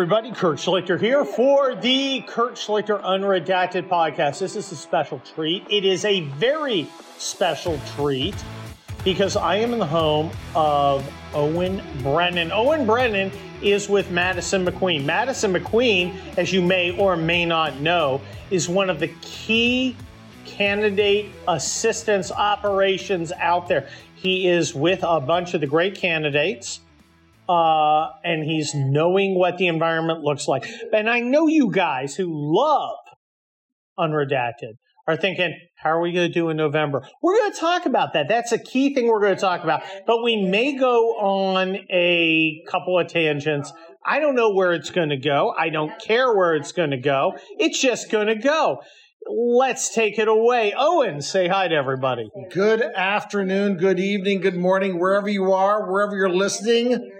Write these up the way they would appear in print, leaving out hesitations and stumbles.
everybody. Kurt Schlichter here for the Kurt Schlichter Unredacted podcast. This is a special treat. It is a very special treat because I am in the home of Owen Brennan. Owen Brennan is with Madison McQueen. Madison McQueen, as you may or may not know, is one of the key candidate assistance operations out there. He is with a bunch of the great candidates. And he's knowing what the environment looks like. And I know you guys who love Unredacted are thinking, how are we going to do in November? We're going to talk about that. That's a key thing we're going to talk about. But we may go on a couple of tangents. I don't know where it's going to go. I don't care where it's going to go. It's just going to go. Let's take it away. Owen, say hi to everybody. Good afternoon, good evening, good morning, wherever you are, wherever you're listening.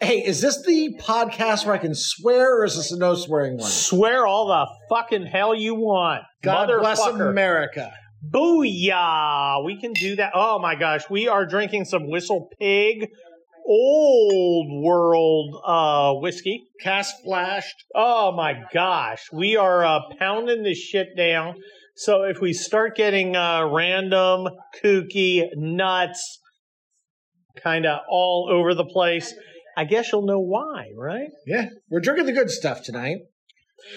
Hey, is this the podcast where I can swear, or is this a no swearing one? Swear all the fucking hell you want. God bless America. Booyah. We can do that. Oh, my gosh. We are drinking some Whistle Pig Old World whiskey. Cask flashed. Oh, my gosh. We are pounding this shit down. So if we start getting random, kooky, nuts, kind of all over the place, I guess you'll know why, right? Yeah. We're drinking the good stuff tonight.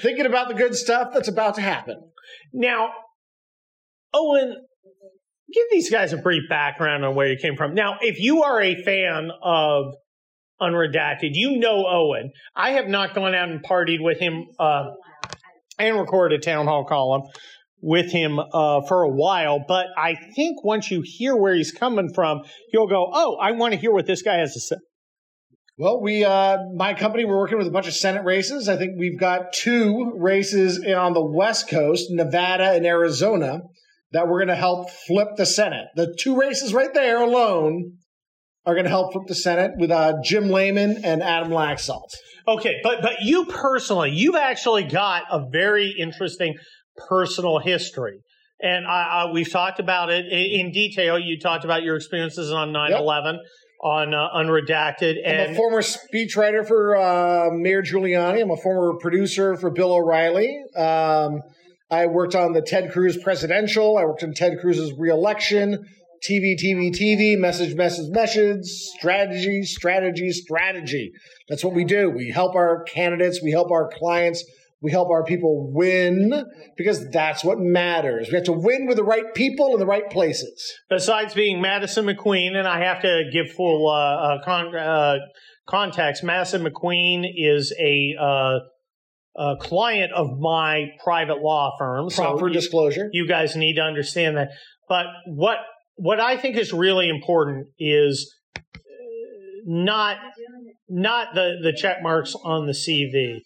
Thinking about the good stuff that's about to happen. Now, Owen, give these guys a brief background on where you came from. Now, if you are a fan of Unredacted, you know Owen. I have not gone out and partied with him and recorded a town hall column with him for a while, but I think once you hear where he's coming from, you'll go, oh, I want to hear what this guy has to say. Well, my company, we're working with a bunch of Senate races. I think we've got two races on the West Coast, Nevada and Arizona, that we're going to help flip the Senate. The two races right there alone are going to help flip the Senate with Jim Lehman and Adam Laxalt. Okay, but you personally, you've actually got a very interesting personal history. And we've talked about it in detail. You talked about your experiences on 9/11. Yep. On Unredacted. I'm a former speechwriter for Mayor Giuliani. I'm a former producer for Bill O'Reilly. I worked on the Ted Cruz presidential. I worked on Ted Cruz's reelection. TV, message, strategy. That's what we do. We help our candidates. We help our clients. We help our people win because that's what matters. We have to win with the right people in the right places. Besides being Madison McQueen, and I have to give full context, Madison McQueen is a client of my private law firm. Proper disclosure. You guys need to understand that. But what I think is really important is not the check marks on the CV.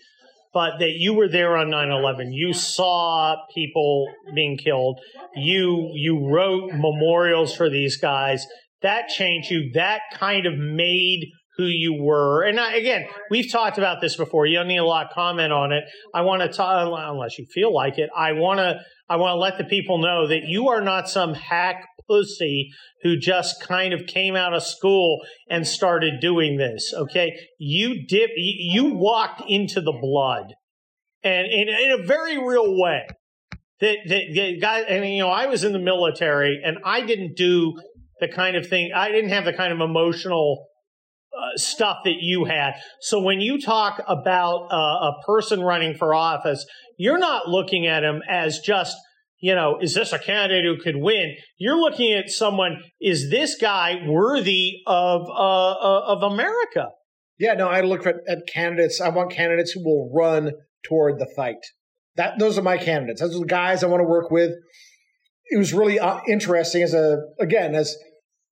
But that you were there on 9/11. You saw people being killed. You wrote memorials for these guys. That changed you. That kind of made who you were. And again, we've talked about this before. You don't need a lot of comment on it. I want to talk, unless you feel like it. I want to let the people know that you are not some hack pussy who just kind of came out of school and started doing this, okay? You walked into the blood, and in a very real way. That guy, and I was in the military, and I didn't do the kind of thing. I didn't have the kind of emotional stuff that you had. So when you talk about a person running for office, you're not looking at him as just, is this a candidate who could win? You're looking at someone, is this guy worthy of America? Yeah, no, I look at candidates. I want candidates who will run toward the fight. Those are my candidates. Those are the guys I want to work with. It was really interesting as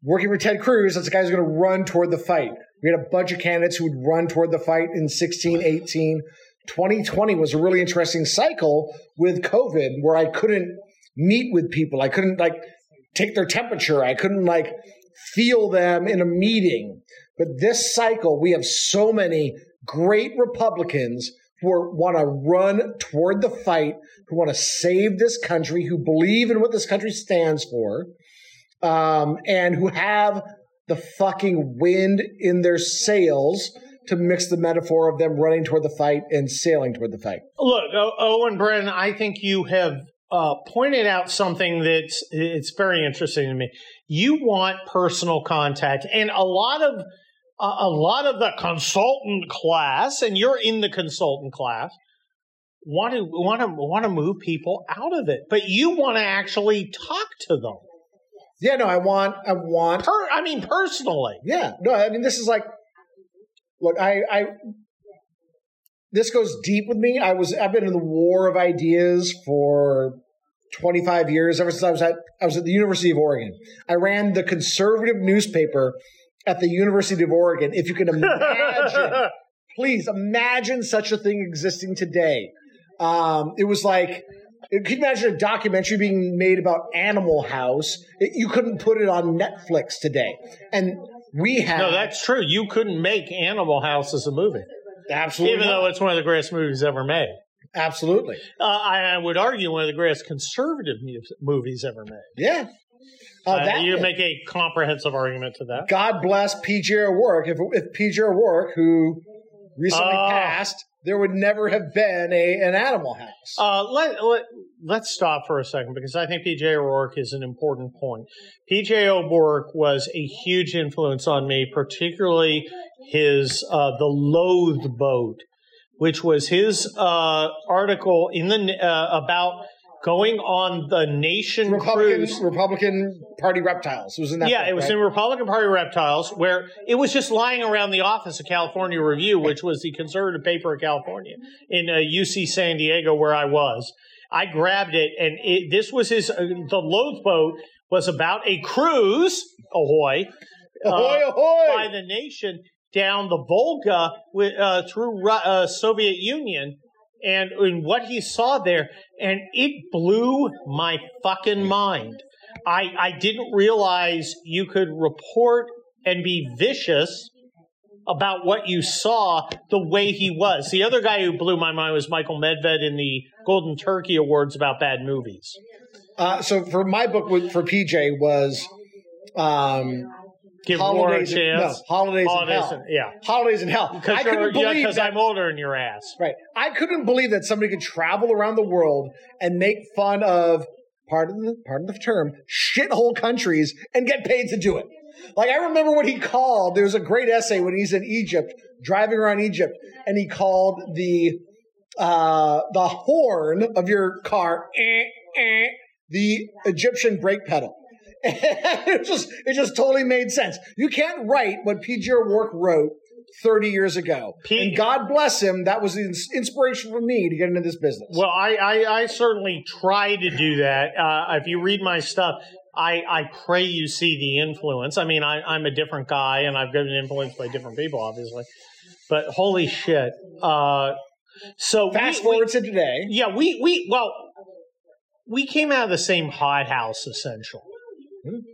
working for Ted Cruz, that's the guy who's going to run toward the fight. We had a bunch of candidates who would run toward the fight in 16, 18, 2020 was a really interesting cycle with COVID where I couldn't meet with people. I couldn't take their temperature. I couldn't feel them in a meeting. But this cycle, we have so many great Republicans who want to run toward the fight, who want to save this country, who believe in what this country stands for, and who have the fucking wind in their sails to mix the metaphor of them running toward the fight and sailing toward the fight. Look, Owen Brennan, I think you have pointed out something that's it's very interesting to me. You want personal contact, and a lot of the consultant class, and you're in the consultant class, want to move people out of it, but you want to actually talk to them. Yeah, no, I want. Personally. Yeah, no, I mean, this is like, look, I this goes deep with me. I've been in the war of ideas for 25 years. Ever since I was at the University of Oregon, I ran the conservative newspaper at the University of Oregon. If you can imagine, please imagine such a thing existing today. It was like, you can imagine a documentary being made about Animal House. You couldn't put it on Netflix today. And we have... No, that's true. You couldn't make Animal House as a movie. Absolutely. Even though it's one of the greatest movies ever made. Absolutely. I would argue one of the greatest conservative movies ever made. Yeah. You make a comprehensive argument to that. God bless P.J. O'Rourke. If P.J. O'Rourke, who recently passed, there would never have been an Animal House. Let's stop for a second, because I think P.J. O'Rourke is an important point. P.J. O'Rourke was a huge influence on me, particularly his The Loathe Boat, which was his article in the about going on the nation cruise. Republican Party Reptiles. It was in that book, it was right? In Republican Party Reptiles, where it was just lying around the office of California Review, which was the conservative paper of California, in UC San Diego, where I was. I grabbed it, and this was his, the Loathe Boat was about a cruise, ahoy, ahoy, ahoy, by the nation down the Volga through Soviet Union. And what he saw there, and it blew my fucking mind. I didn't realize you could report and be vicious about what you saw the way he was. The other guy who blew my mind was Michael Medved in the Golden Turkey Awards about bad movies. So for my book for PJ was... Give Holidays, War a Chance. No, Holidays in Hell. Holidays in Hell. Because I couldn't believe that, I'm older in your ass. Right. I couldn't believe that somebody could travel around the world and make fun of, pardon the term, shithole countries and get paid to do it. Like, I remember what he called, there was a great essay when he's in Egypt, driving around Egypt, and he called the horn of your car the Egyptian brake pedal. It just totally made sense. You can't write what P.J. O'Rourke wrote 30 years ago. And God bless him, that was the inspiration for me to get into this business. Well, I certainly try to do that. If you read my stuff, I pray you see the influence. I mean, I'm a different guy, and I've been influenced by different people, obviously. But holy shit. So Fast forward to today. Yeah, we came out of the same hothouse, essentially.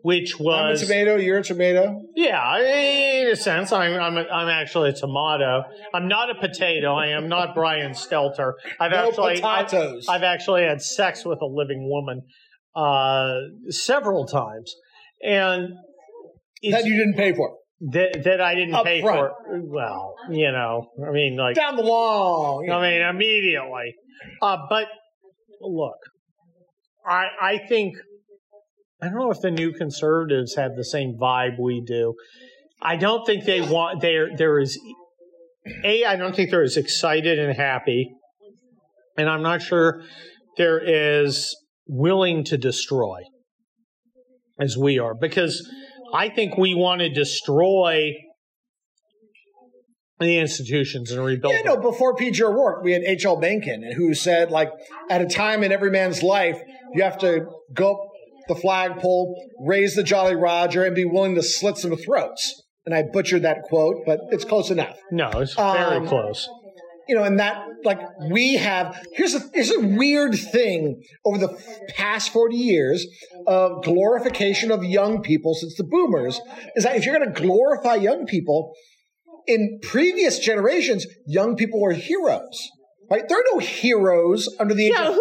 Which was... I'm a tomato, you're a tomato. Yeah, in a sense, I'm actually a tomato. I'm not a potato. I am not Brian Stelter. I've actually had sex with a living woman several times, and that you didn't pay for. That I didn't pay for. Well, you know, I mean, like down the long. I mean, immediately. But look, I think. I don't know if the new conservatives have the same vibe we do. I don't think they want I don't think they're as excited and happy, and I'm not sure they're as willing to destroy as we are, because I think we want to destroy the institutions and rebuild them. Yeah, no, before P.J. O'Rourke, we had H.L. Mencken, who said, like, at a time in every man's life, you have to go the flagpole, raise the Jolly Roger, and be willing to slit some throats. And I butchered that quote, but it's close enough. No, it's very close. You know, and that, like, we have, here's a weird thing over the past 40 years of glorification of young people since the boomers, is that if you're going to glorify young people, in previous generations, young people were heroes. Right? There are no heroes under the age of 40.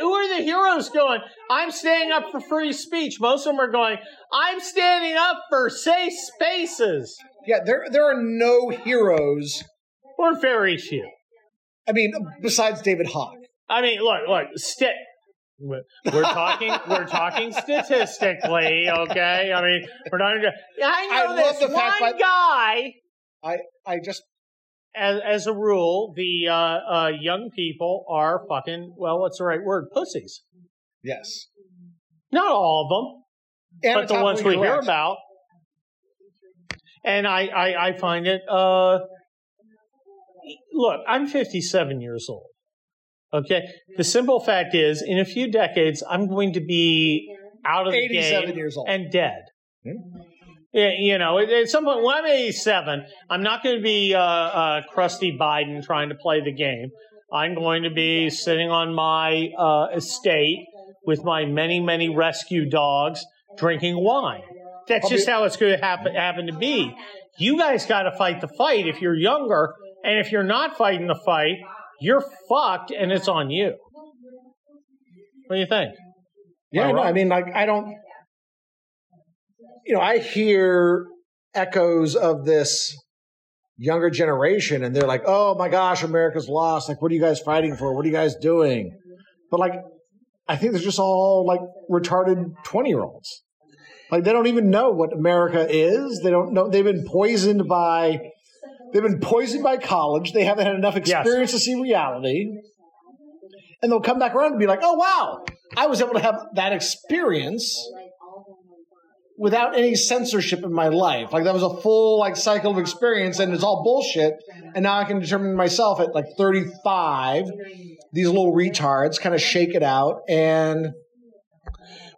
Who are the heroes going, I'm standing up for free speech? Most of them are going, I'm standing up for safe spaces. Yeah, there are no heroes. Or very few. I mean, besides David Hogg. I mean, look, We're talking statistically, okay? I mean, we're not. I know this one guy. I just. As a rule, the young people are fucking, well, what's the right word? Pussies. Yes. Not all of them, but the ones we hear about. And I find it, look, I'm 57 years old, okay? The simple fact is, in a few decades, I'm going to be out of the game years old. And dead. Hmm? You know, at some point, when I'm 87, I'm not going to be crusty Biden trying to play the game. I'm going to be sitting on my estate with my many, many rescue dogs drinking wine. That's just how it's going to happen to be. You guys got to fight the fight if you're younger. And if you're not fighting the fight, you're fucked and it's on you. What do you think? Yeah, no, I mean, like, I don't... You know, I hear echoes of this younger generation, and they're like, oh, my gosh, America's lost. Like, what are you guys fighting for? What are you guys doing? But, like, I think they're just all, like, retarded 20-year-olds. Like, they don't even know what America is. They don't know. They've been poisoned by college. They haven't had enough experience to see reality. And they'll come back around and be like, oh, wow, I was able to have that experience without any censorship in my life. Like, that was a full, like, cycle of experience, and it's all bullshit. And now I can determine myself at, like, 35, these little retards kind of shake it out. And,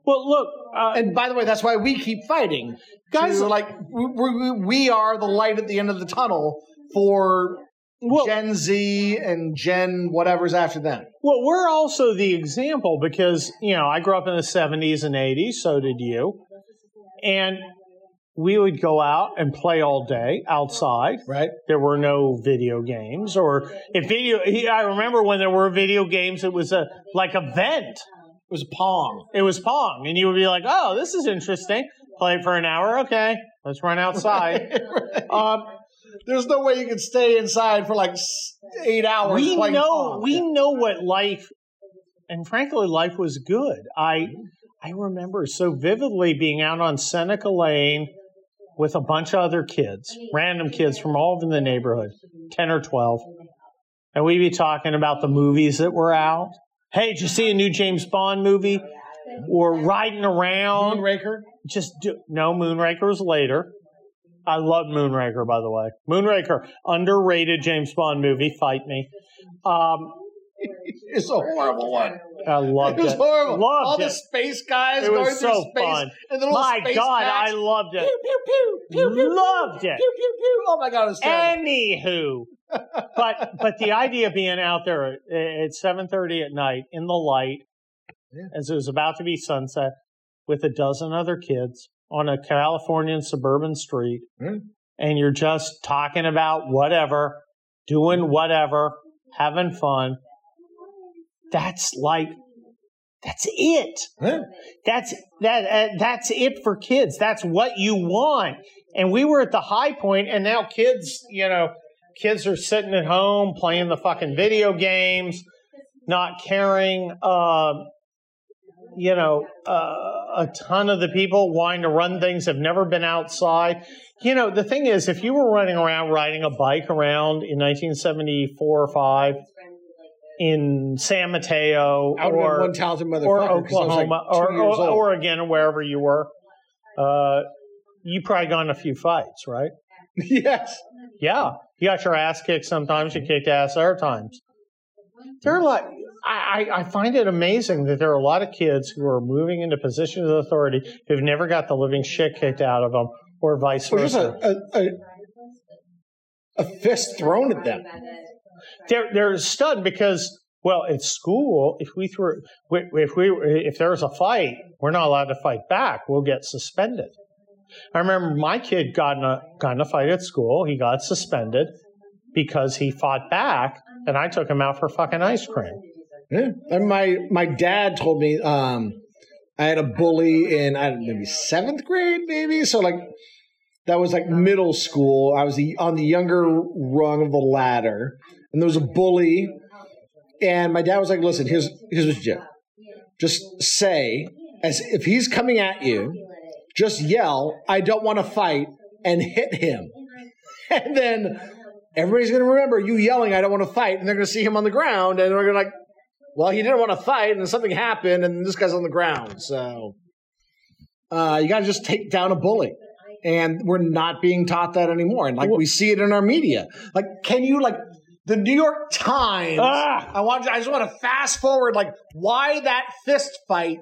well, look. And, by the way, that's why we keep fighting. Guys, like, we are the light at the end of the tunnel for Gen Z and Gen whatever's after them. Well, we're also the example because, you know, I grew up in the 70s and 80s. So did you. And we would go out and play all day outside. Right. There were no video games, I remember when there were video games, it was a vent. It was Pong. And you would be like, "Oh, this is interesting. Play it for an hour. Okay, let's run outside." Right. There's no way you could stay inside for like 8 hours. We know what life, and frankly, life was good. I remember so vividly being out on Seneca Lane with a bunch of other kids, random kids from all over the neighborhood, 10 or 12. And we'd be talking about the movies that were out. Hey, did you see a new James Bond movie? Or riding around. Moonraker? No, Moonraker was later. I love Moonraker, by the way. Moonraker, underrated James Bond movie. Fight me. It's a horrible one. I loved it. It was horrible. All the space guys going through space. And the little space packs. I loved it. Pew, pew, pew, pew, pew. Loved it. Pew, pew, pew. Oh, my God, it was terrible. Anywho. but the idea of being out there at 7:30 at night in the light, as it was about to be sunset, with a dozen other kids on a Californian suburban street, and you're just talking about whatever, doing whatever, having fun. That's it. Yeah. That's it for kids. That's what you want. And we were at the high point, and now kids are sitting at home playing the fucking video games, not caring. A ton of the people wanting to run things have never been outside. You know, the thing is, if you were running around riding a bike around in 1974 or 5. In San Mateo or Oklahoma or Oregon or wherever you were, you probably got in a few fights, right? Yes. Yeah. You got your ass kicked sometimes. You kicked ass other times. There are a lot. I find it amazing that there are a lot of kids who are moving into positions of authority who've never got the living shit kicked out of them or vice versa. A fist thrown at them. They're stunned because, well, at school, if there was a fight, we're not allowed to fight back. We'll get suspended. I remember my kid got in a fight at school. He got suspended because he fought back, and I took him out for fucking ice cream. Yeah. And my dad told me I had a bully in maybe 7th grade, maybe. So, like, That was like middle school. I was on the younger rung of the ladder. And there was a bully. And my dad was like, listen, here's what you do. Just say, as if he's coming at you, just yell, I don't want to fight, and hit him. And then everybody's going to remember you yelling, I don't want to fight. And they're going to see him on the ground. And they're going to like, well, he didn't want to fight. And something happened. And this guy's on the ground. So you got to just take down a bully. And we're not being taught that anymore. And, like, we see it in our media. Like, can you, like, the New York Times, I just want to fast forward, like, why that fist fight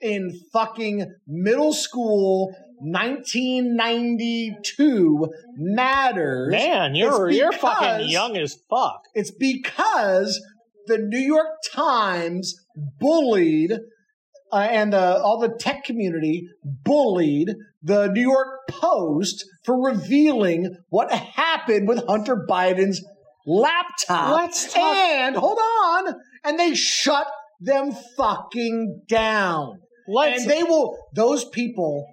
in fucking middle school 1992 matters. Man, you're fucking young as fuck. It's because the New York Times bullied and all the tech community bullied the New York Post for revealing what happened with Hunter Biden's laptop. Hold on. And they shut them fucking down. And they will, those people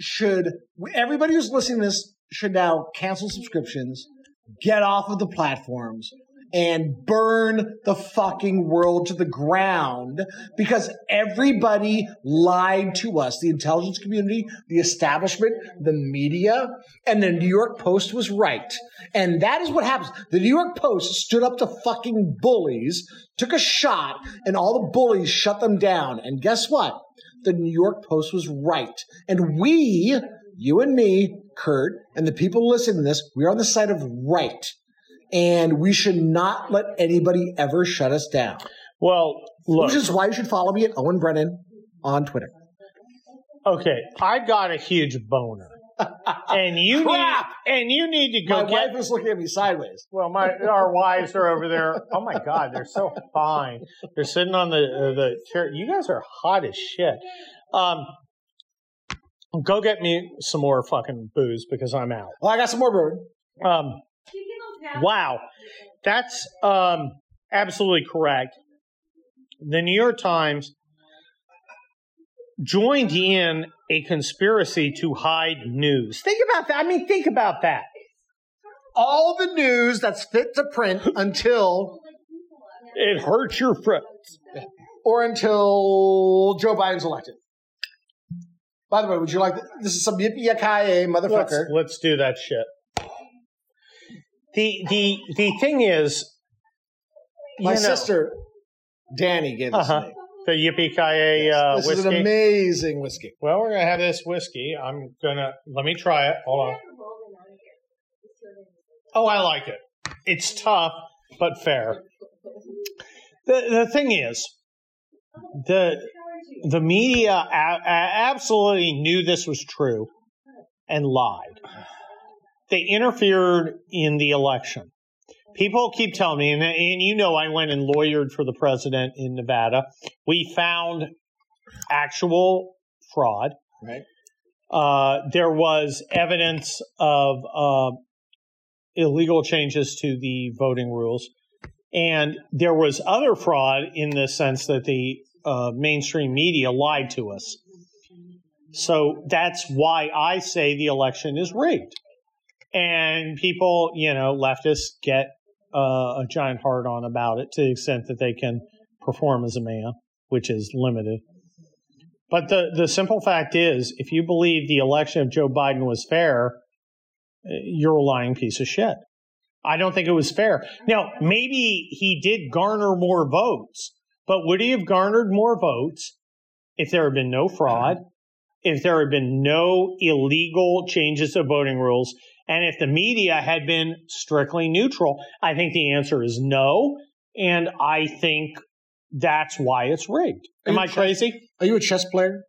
should, everybody who's listening to this should now cancel subscriptions, get off of the platforms, and burn the fucking world to the ground, because everybody lied to us. The intelligence community, the establishment, the media, and the New York Post was right. And that is what happens. The New York Post stood up to fucking bullies, took a shot, and all the bullies shut them down. And guess what? The New York Post was right. And we, you and me, Kurt, and the people listening to this, we are on the side of right. And we should not let anybody ever shut us down. Well, look. Which is why you should follow me at Owen Brennan on Twitter. Okay, I got a huge boner. and you need to go. My wife is looking at me sideways. Well, our wives are over there. Oh my God, they're so fine. They're sitting on the chair. You guys are hot as shit. Go get me some more fucking booze because I'm out. Well, I got some more bourbon. Wow, that's absolutely correct. The New York Times joined in a conspiracy to hide news. Think about that. I mean, think about that. All the news that's fit to print until it hurts your friends. Or until Joe Biden's elected. By the way, would you like this is some yippee-ki-yay motherfucker. Let's do that shit. The thing is, my sister Danny gave this to me. The yippee-ki-yay whiskey. This is an amazing whiskey. Well, we're gonna have this whiskey. Let me try it. Hold on. Oh, I like it. It's tough but fair. The thing is, the media absolutely knew this was true and lied. They interfered in the election. People keep telling me, and you know I went and lawyered for the president in Nevada. We found actual fraud. Right. There was evidence of illegal changes to the voting rules. And there was other fraud in the sense that the mainstream media lied to us. So that's why I say the election is rigged. And people, leftists get a giant hard on about it to the extent that they can perform as a man, which is limited. But the simple fact is, if you believe the election of Joe Biden was fair, you're a lying piece of shit. I don't think it was fair. Now, maybe he did garner more votes, but would he have garnered more votes if there had been no fraud, if there had been no illegal changes to voting rules? And if the media had been strictly neutral, I think the answer is no. And I think that's why it's rigged. Am I crazy? Are you a chess player?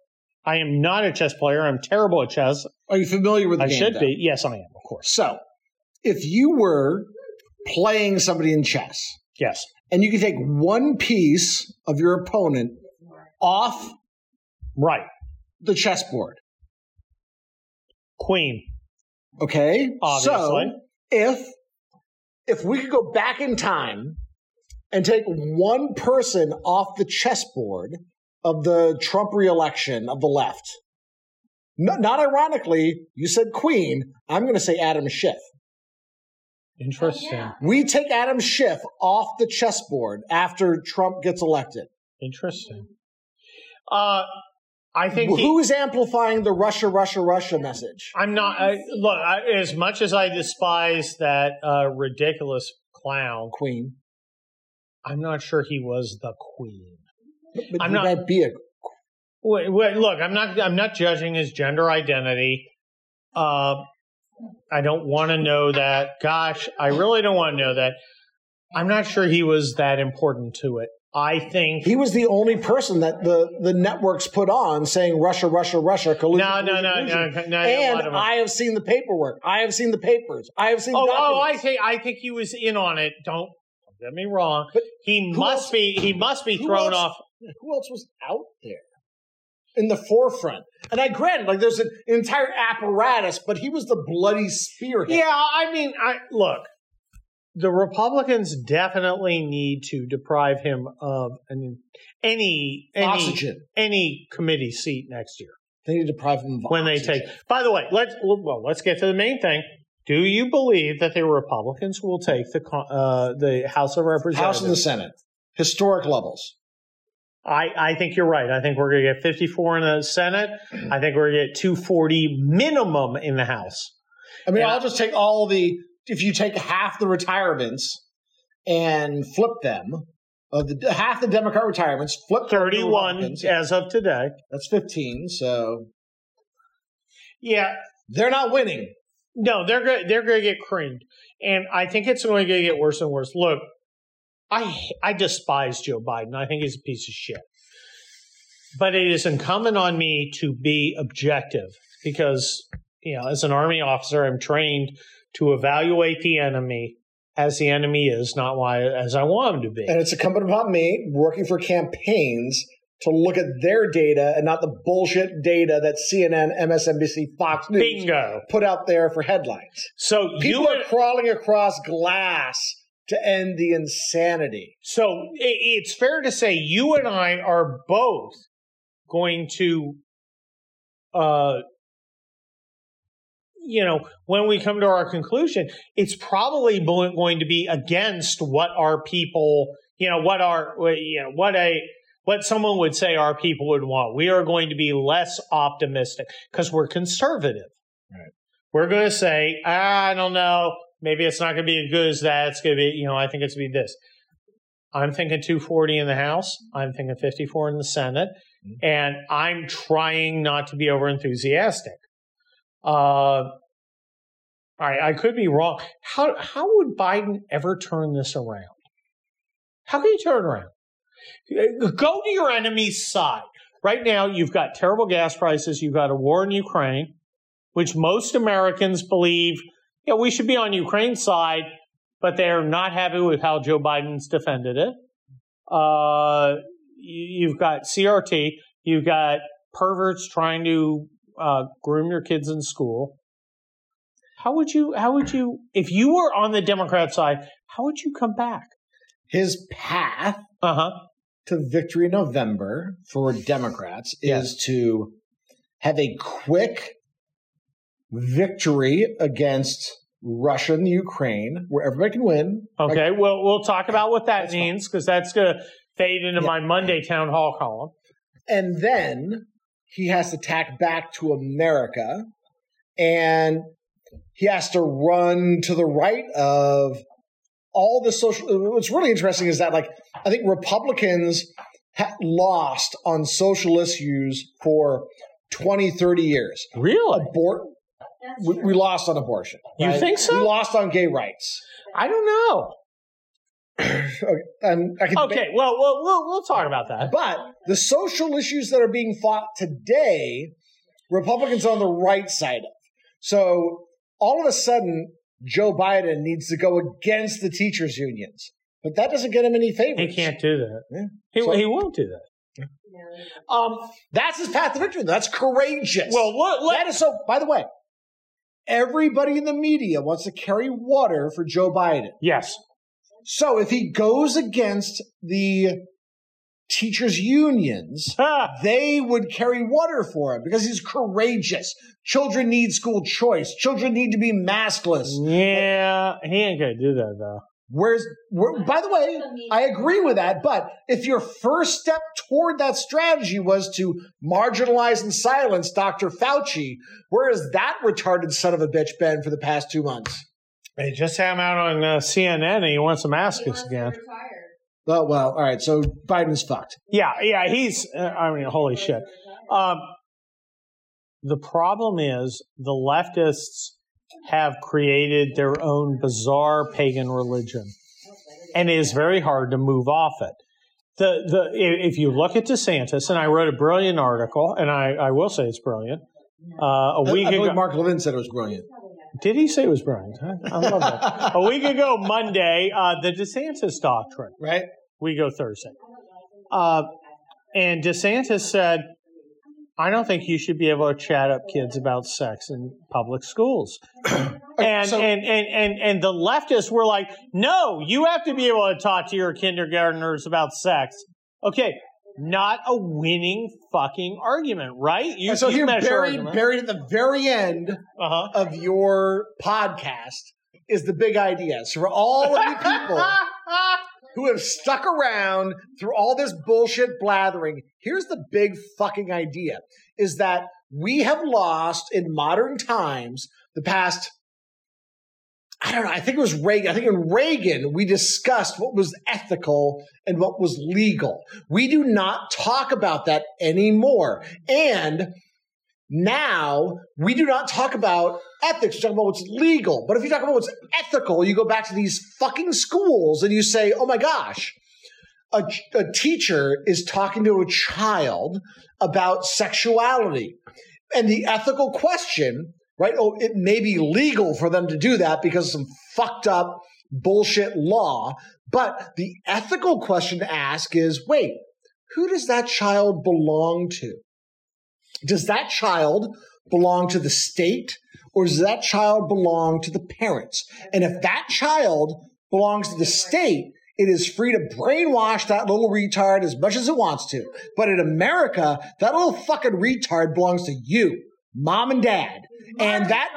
I am not a chess player. I'm terrible at chess. Are you familiar with the game? I should be. Yes, I am, of course. So if you were playing somebody in chess. Yes. And you could take one piece of your opponent off the chessboard. Queen. Okay, obviously. So if we could go back in time and take one person off the chessboard of the Trump re-election of the left, No, not ironically, you said Queen. I'm going to say Adam Schiff. Interesting. Oh, yeah. We take Adam Schiff off the chessboard after Trump gets elected. Interesting. I think who is amplifying the Russia, Russia, Russia message? I'm not. As much as I despise that ridiculous clown Queen, I'm not sure he was the Queen. But I'm not. That be a wait, look, I'm not judging his gender identity. I don't want to know that. Gosh, I really don't want to know that. I'm not sure he was that important to it. I think he was the only person that the networks put on saying Russia, Russia, Russia, collusion. No. And I have seen the paperwork. I have seen the papers. I have seen. Oh, I think he was in on it. Don't get me wrong. But he must be thrown off. Who else was out there in the forefront? And I grant, like, there's an entire apparatus, but he was the bloody spearhead. Yeah, I mean, look. The Republicans definitely need to deprive him of any oxygen, any committee seat next year. They need to deprive him of when oxygen. They take. By the way, let's get to the main thing. Do you believe that the Republicans will take the House of Representatives, House and the Senate, historic levels? I think you're right. I think we're going to get 54 in the Senate. I think we're going to get 240 minimum in the House. I mean, I'll just take all the. If you take half the retirements and flip them, half the Democrat retirements, flip 31 as of today. That's 15. So, yeah, they're not winning. No, they're going to get creamed, and I think it's only going to get worse and worse. Look, I despise Joe Biden. I think he's a piece of shit. But it is incumbent on me to be objective because, you know, as an Army officer, I'm trained to evaluate the enemy as the enemy is, not as I want him to be. And it's incumbent upon me, working for campaigns, to look at their data and not the bullshit data that CNN, MSNBC, Fox News put out there for headlines. So people are crawling across glass to end the insanity. So it's fair to say you and I are both going to you know, when we come to our conclusion, it's probably going to be against what our people, you know, what someone would say our people would want. We are going to be less optimistic because we're conservative. Right. We're going to say, I don't know, maybe it's not going to be as good as that. It's going to be, you know, I think it's going to be this. I'm thinking 240 in the House. I'm thinking 54 in the Senate. Mm-hmm. And I'm trying not to be over-enthusiastic. I could be wrong. How would Biden ever turn this around? How can you turn around? Go to your enemy's side. Right now, you've got terrible gas prices. You've got a war in Ukraine, which most Americans believe, yeah, we should be on Ukraine's side, but they're not happy with how Joe Biden's defended it. You've got CRT. You've got perverts trying to groom your kids in school. How would you, if you were on the Democrat side, how would you come back? His path to victory in November for Democrats is to have a quick victory against Russia and the Ukraine where everybody can win. Okay, we'll talk about what that means because that's going to fade into my Monday town hall column. And then he has to tack back to America, and he has to run to the right of all the social. What's really interesting is that, like, I think Republicans lost on social issues for 20, 30 years. Really? We lost on abortion. Right? You think so? We lost on gay rights. I don't know. We'll talk about that. But the social issues that are being fought today, Republicans are on the right side of. So all of a sudden, Joe Biden needs to go against the teachers' unions. But that doesn't get him any favors. He can't do that. Yeah. He won't do that. Yeah. That's his path to victory. That's courageous. Well, that is so. By the way, everybody in the media wants to carry water for Joe Biden. Yes. So if he goes against the teachers' unions, they would carry water for him because he's courageous. Children need school choice. Children need to be maskless. Yeah, he ain't going to do that, though. By the way, I agree with that, but if your first step toward that strategy was to marginalize and silence Dr. Fauci, where has that retarded son of a bitch been for the past 2 months? They just had him out on CNN, and he wants to mask us again. Oh, well, all right, so Biden's fucked. Yeah, he's, I mean, holy shit. The problem is the leftists have created their own bizarre pagan religion, and it is very hard to move off it. If you look at DeSantis, and I wrote a brilliant article, and I will say it's brilliant. A week ago, Mark Levin said it was brilliant. Did he say it was brilliant? Huh? I love that. A week ago, Monday, the DeSantis Doctrine. Right. We go Thursday. And DeSantis said, I don't think you should be able to chat up kids about sex in public schools. and the leftists were like, no, you have to be able to talk to your kindergartners about sex. Okay, not a winning fucking argument, right? So you're buried at the very end of your podcast is the big idea. So for all of you people who have stuck around through all this bullshit blathering, here's the big fucking idea, is that we have lost in modern times the past, I don't know, I think it was Reagan. I think in Reagan, we discussed what was ethical and what was legal. We do not talk about that anymore. And now we do not talk about ethics. We talk about what's legal. But if you talk about what's ethical, you go back to these fucking schools and you say, oh my gosh, a teacher is talking to a child about sexuality. And the ethical question, right? Oh, it may be legal for them to do that because of some fucked up bullshit law. But the ethical question to ask is, wait, who does that child belong to? Does that child belong to the state, or does that child belong to the parents? And if that child belongs to the state, it is free to brainwash that little retard as much as it wants to. But in America, that little fucking retard belongs to you, mom and dad. And that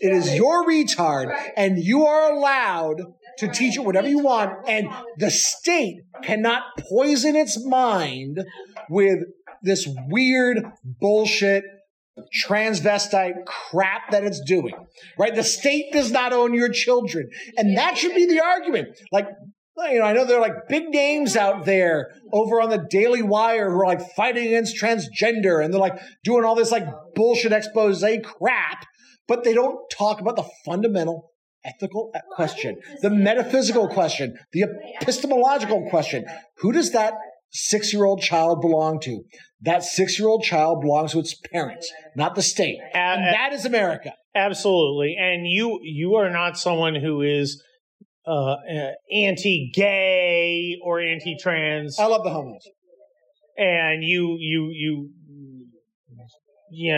it is your retard, and you are allowed to teach it whatever you want. And the state cannot poison its mind with this weird bullshit transvestite crap that it's doing, right? The state does not own your children. And that should be the argument. Like, you know, I know there are like big names out there over on the Daily Wire who are like fighting against transgender, and they're like doing all this like bullshit expose crap, but they don't talk about the fundamental ethical question, the metaphysical question, the epistemological question. Who does that six-year-old child belong to? That six-year-old child belongs to its parents, not the state. And that is America. Absolutely. And you are not someone who is anti-gay or anti-trans. I love the homos. And you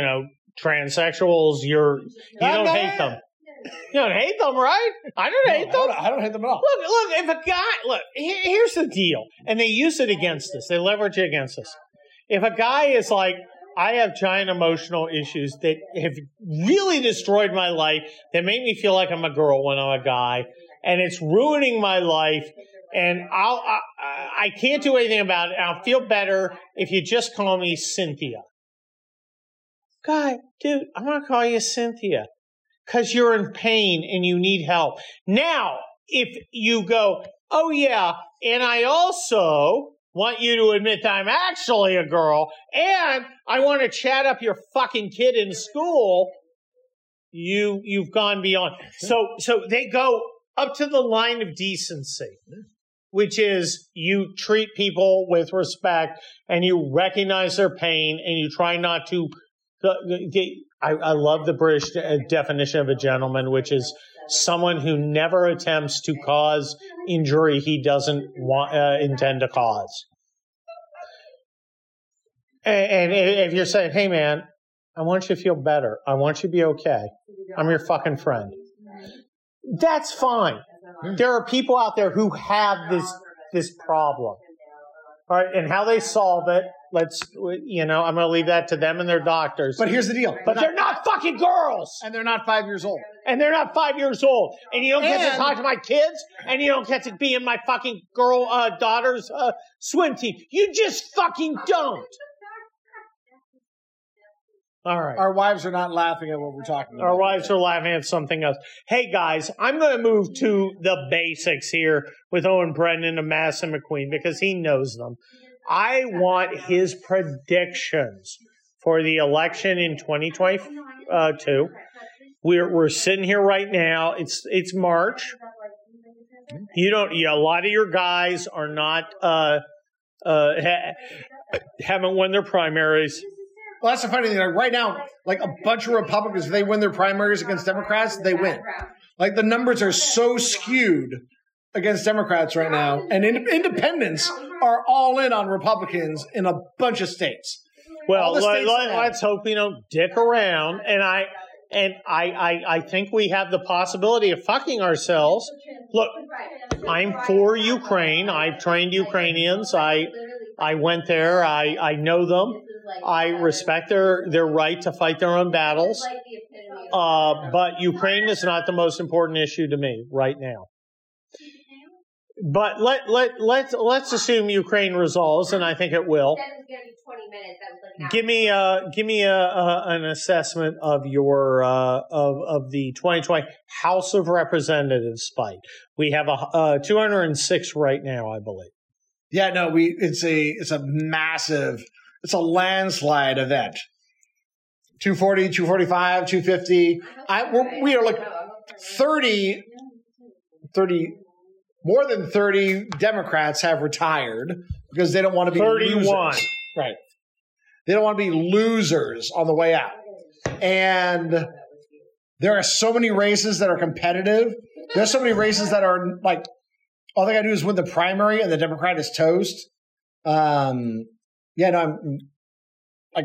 know, transsexuals, you don't hate them. You don't hate them, right? I don't hate them. I don't hate them at all. Look, here's the deal. And they use it against us. They leverage it against us. If a guy is like, I have giant emotional issues that have really destroyed my life, that make me feel like I'm a girl when I'm a guy, and it's ruining my life, and I can't do anything about it, and I'll feel better if you just call me Cynthia. God, dude, I'm going to call you Cynthia, because you're in pain and you need help. Now, if you go, oh yeah, and I also want you to admit that I'm actually a girl, and I want to chat up your fucking kid in school, you've gone beyond. So they go up to the line of decency, which is you treat people with respect and you recognize their pain and you try not to I love the British definition of a gentleman, which is someone who never attempts to cause injury he doesn't intend to cause. And if you're saying, hey, man, I want you to feel better. I want you to be okay. I'm your fucking friend. That's fine. There are people out there who have this problem. All right, and how they solve it, let's, you know, I'm going to leave that to them and their doctors. But here's the deal. But they're not fucking girls. And they're not 5 years old. And they're not 5 years old. And you don't get to talk to my kids, and you don't get to be in my fucking daughter's swim team. You just fucking don't. All right. Our wives are not laughing at what we're talking about. Our wives are laughing at something else. Hey, guys, I'm going to move to the basics here with Owen Brennan and Madison McQueen because he knows them. I want his predictions for the election in 2022. We're sitting here right now. It's March. You don't. Yeah, a lot of your guys are not haven't won their primaries. Well, that's the funny thing. Like right now, like a bunch of Republicans, if they win their primaries against Democrats, they win. Like the numbers are so skewed against Democrats right now, and independents are all in on Republicans in a bunch of states. Well, let's hope we don't dick around. And I think we have the possibility of fucking ourselves. Look, I'm for Ukraine. I've trained Ukrainians. I went there. I know them. I respect their right to fight their own battles. But Ukraine is not the most important issue to me right now. But let's assume Ukraine resolves, and I think it will. Give me an assessment of your of the 2020 House of Representatives fight. We have a 206 right now, I believe. Yeah, no, it's a massive. It's a landslide event. 240, 245, 250. We are like 30, more than 30 Democrats have retired because they don't want to be 31. Losers. Right. They don't want to be losers on the way out. And there are so many races that are competitive. There's so many races that are like, all they got to do is win the primary and the Democrat is toast. Yeah, no, I'm like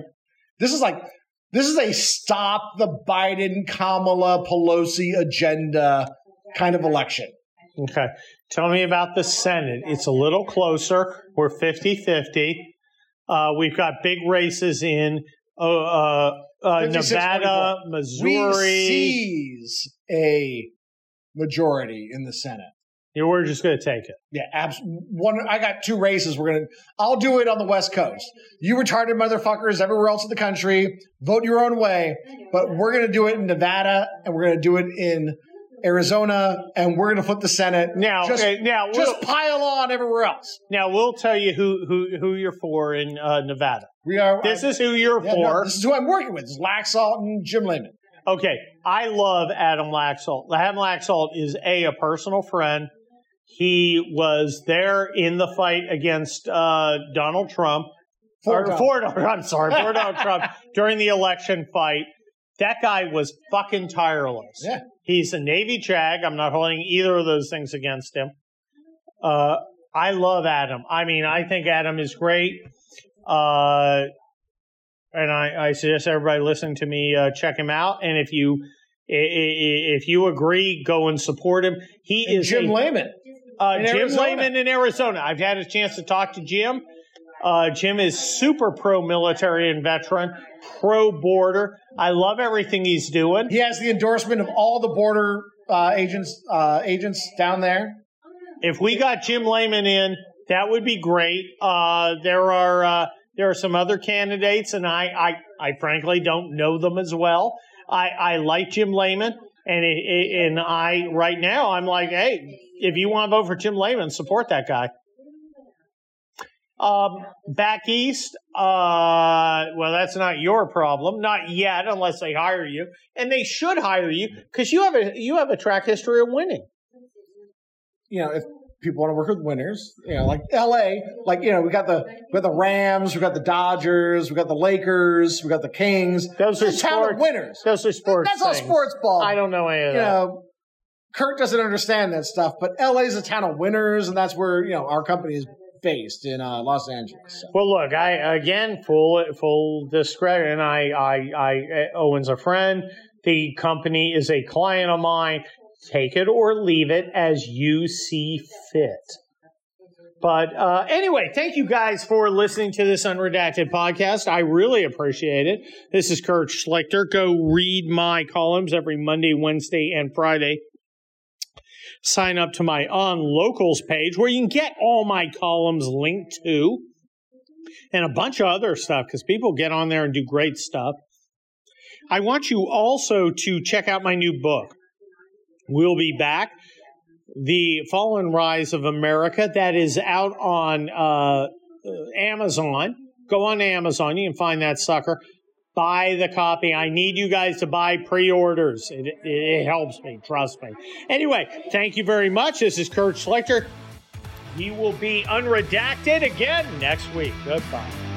this is a stop the Biden, Kamala, Pelosi agenda kind of election. Okay. Tell me about the Senate. It's a little closer. We're 50-50. We've got big races in Nevada, Missouri. We seize a majority in the Senate. Yeah, we're just going to take it. Yeah, one. I got two races. I'll do it on the West Coast. You retarded motherfuckers everywhere else in the country, vote your own way. But we're going to do it in Nevada, and we're going to do it in Arizona, and we're going to flip the Senate. Now, just pile on everywhere else. Now we'll tell you who you're for in Nevada. We are. This is who you're for. No, this is who I'm working with. It's Laxalt and Jim Lehman. Okay, I love Adam Laxalt. Adam Laxalt is a personal friend. He was there in the fight against Donald Trump. For Donald Trump during the election fight. That guy was fucking tireless. Yeah. He's a Navy JAG. I'm not holding either of those things against him. I love Adam. I mean, I think Adam is great. And I suggest everybody listening to me check him out. And if you agree, go and support him. Jim Lehman in Arizona. I've had a chance to talk to Jim. Jim is super pro-military and veteran, pro-border. I love everything he's doing. He has the endorsement of all the border agents down there. If we got Jim Lehman in, that would be great. There are some other candidates, and I frankly don't know them as well. I like Jim Lehman, and right now I'm like, hey, if you want to vote for Jim Lehman, support that guy. Back east, well, that's not your problem, not yet, unless they hire you, and they should hire you because you have a track history of winning. You know, if people want to work with winners, you know, like LA, like, you know, we got the Rams, we got the Dodgers, we got the Lakers, we got the Kings. Those are talent winners. Those are sports. That's all sports ball. I don't know any of that. You know, Kurt doesn't understand that stuff, but LA's a town of winners, and that's where, you know, our company is based in Los Angeles. So. Well, look, I again full discredit, and I Owen's a friend. The company is a client of mine. Take it or leave it as you see fit. But anyway, thank you guys for listening to this Unredacted podcast. I really appreciate it. This is Kurt Schlichter. Go read my columns every Monday, Wednesday, and Friday. Sign up to my On Locals page where you can get all my columns linked to and a bunch of other stuff because people get on there and do great stuff. I want you also to check out my new book. We'll be back. The Fall and Rise of America, that is out on Amazon. Go on Amazon. You can find that sucker. Buy the copy. I need you guys to buy pre-orders. It helps me. Trust me. Anyway, thank you very much. This is Kurt Schlichter. He will be Unredacted again next week. Goodbye.